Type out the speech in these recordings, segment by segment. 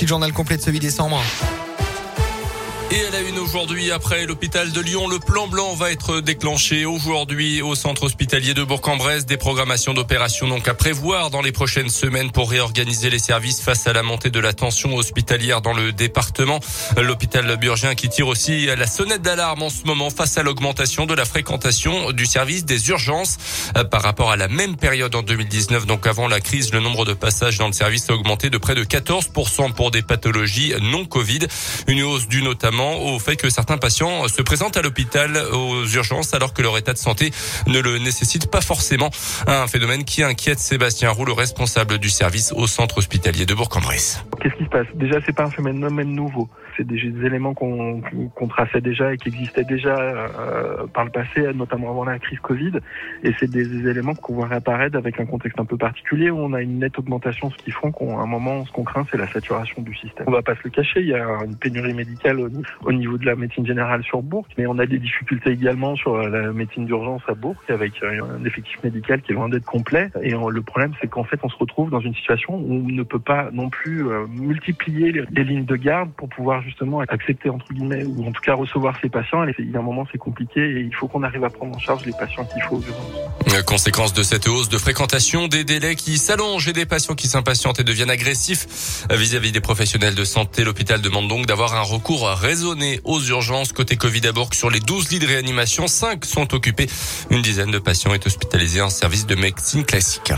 voici le journal complet de ce 8 décembre. Et à la une aujourd'hui, après l'hôpital de Lyon, le plan blanc va être déclenché aujourd'hui au centre hospitalier de Bourg-en-Bresse. Des programmations d'opérations donc à prévoir dans les prochaines semaines pour réorganiser les services face à la montée de la tension hospitalière dans le département. L'hôpital burgien qui tire aussi la sonnette d'alarme en ce moment face à l'augmentation de la fréquentation du service des urgences. Par rapport à la même période en 2019, donc avant la crise, le nombre de passages dans le service a augmenté de près de 14% pour des pathologies non Covid. Une hausse due notamment au fait que certains patients se présentent à l'hôpital aux urgences alors que leur état de santé ne le nécessite pas forcément. Un phénomène qui inquiète Sébastien Roux, le responsable du service au centre hospitalier de Bourg-en-Bresse. Qu'est-ce qui se passe ? Déjà, c'est pas un phénomène nouveau. C'est des éléments qu'on traçait déjà et qui existaient déjà par le passé, notamment avant la crise Covid. Et c'est des éléments qu'on voit réapparaître avec un contexte un peu particulier où on a une nette augmentation, ce qui font qu'à un moment, ce qu'on craint, c'est la saturation du système. On va pas se le cacher, il y a une pénurie médicale au niveau de la médecine générale sur Bourg, mais on a des difficultés également sur la médecine d'urgence à Bourg, avec un effectif médical qui est loin d'être complet. Et le problème, c'est qu'en fait, on se retrouve dans une situation où on ne peut pas non plus multiplier les lignes de garde pour pouvoir justement accepter, entre guillemets, ou en tout cas recevoir ces patients. Et il y a un moment, c'est compliqué et il faut qu'on arrive à prendre en charge les patients qu'il faut aux urgences. Conséquence de cette hausse de fréquentation, des délais qui s'allongent et des patients qui s'impatientent et deviennent agressifs vis-à-vis des professionnels de santé. L'hôpital demande donc d'avoir un recours raisonné aux urgences. Côté Covid à Bourg, sur les 12 lits de réanimation, 5 sont occupés. Une dizaine de patients est hospitalisée en service de médecine classique.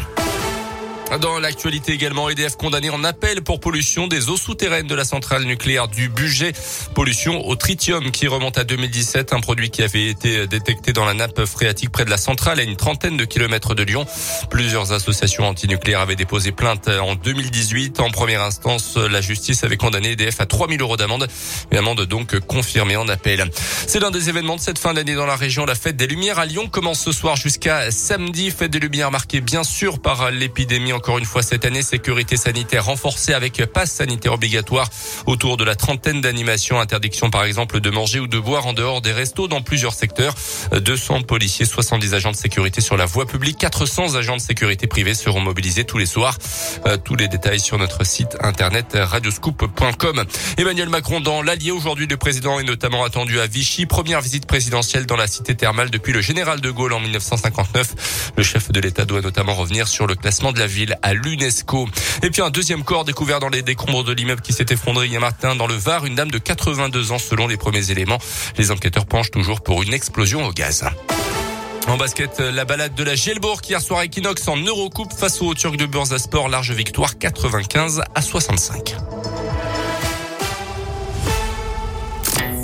Dans l'actualité également, EDF condamné en appel pour pollution des eaux souterraines de la centrale nucléaire du Bugey. Pollution au tritium qui remonte à 2017, un produit qui avait été détecté dans la nappe phréatique près de la centrale à une trentaine de kilomètres de Lyon. Plusieurs associations antinucléaires avaient déposé plainte en 2018. En première instance, la justice avait condamné EDF à 3 000 € d'amende. Une amende donc confirmée en appel. C'est l'un des événements de cette fin d'année dans la région. La Fête des Lumières à Lyon commence ce soir jusqu'à samedi. Fête des Lumières marquée bien sûr par l'épidémie. Encore une fois cette année, sécurité sanitaire renforcée avec passe sanitaire obligatoire autour de la trentaine d'animations. Interdiction par exemple de manger ou de boire en dehors des restos dans plusieurs secteurs. 200 policiers, 70 agents de sécurité sur la voie publique, 400 agents de sécurité privée seront mobilisés tous les soirs. Tous les détails sur notre site internet radioscoop.com. Emmanuel Macron dans l'Allier. Aujourd'hui, le président est notamment attendu à Vichy. Première visite présidentielle dans la cité thermale depuis le général de Gaulle en 1959. Le chef de l'État doit notamment revenir sur le classement de la ville à l'UNESCO. Et puis un deuxième corps découvert dans les décombres de l'immeuble qui s'est effondré hier matin dans le Var, une dame de 82 ans selon les premiers éléments. Les enquêteurs penchent toujours pour une explosion au gaz. En basket, la balade de la JL Bourg hier soir avec Inox en Eurocoupe face aux Turcs de Bursaspor. Large victoire 95-65.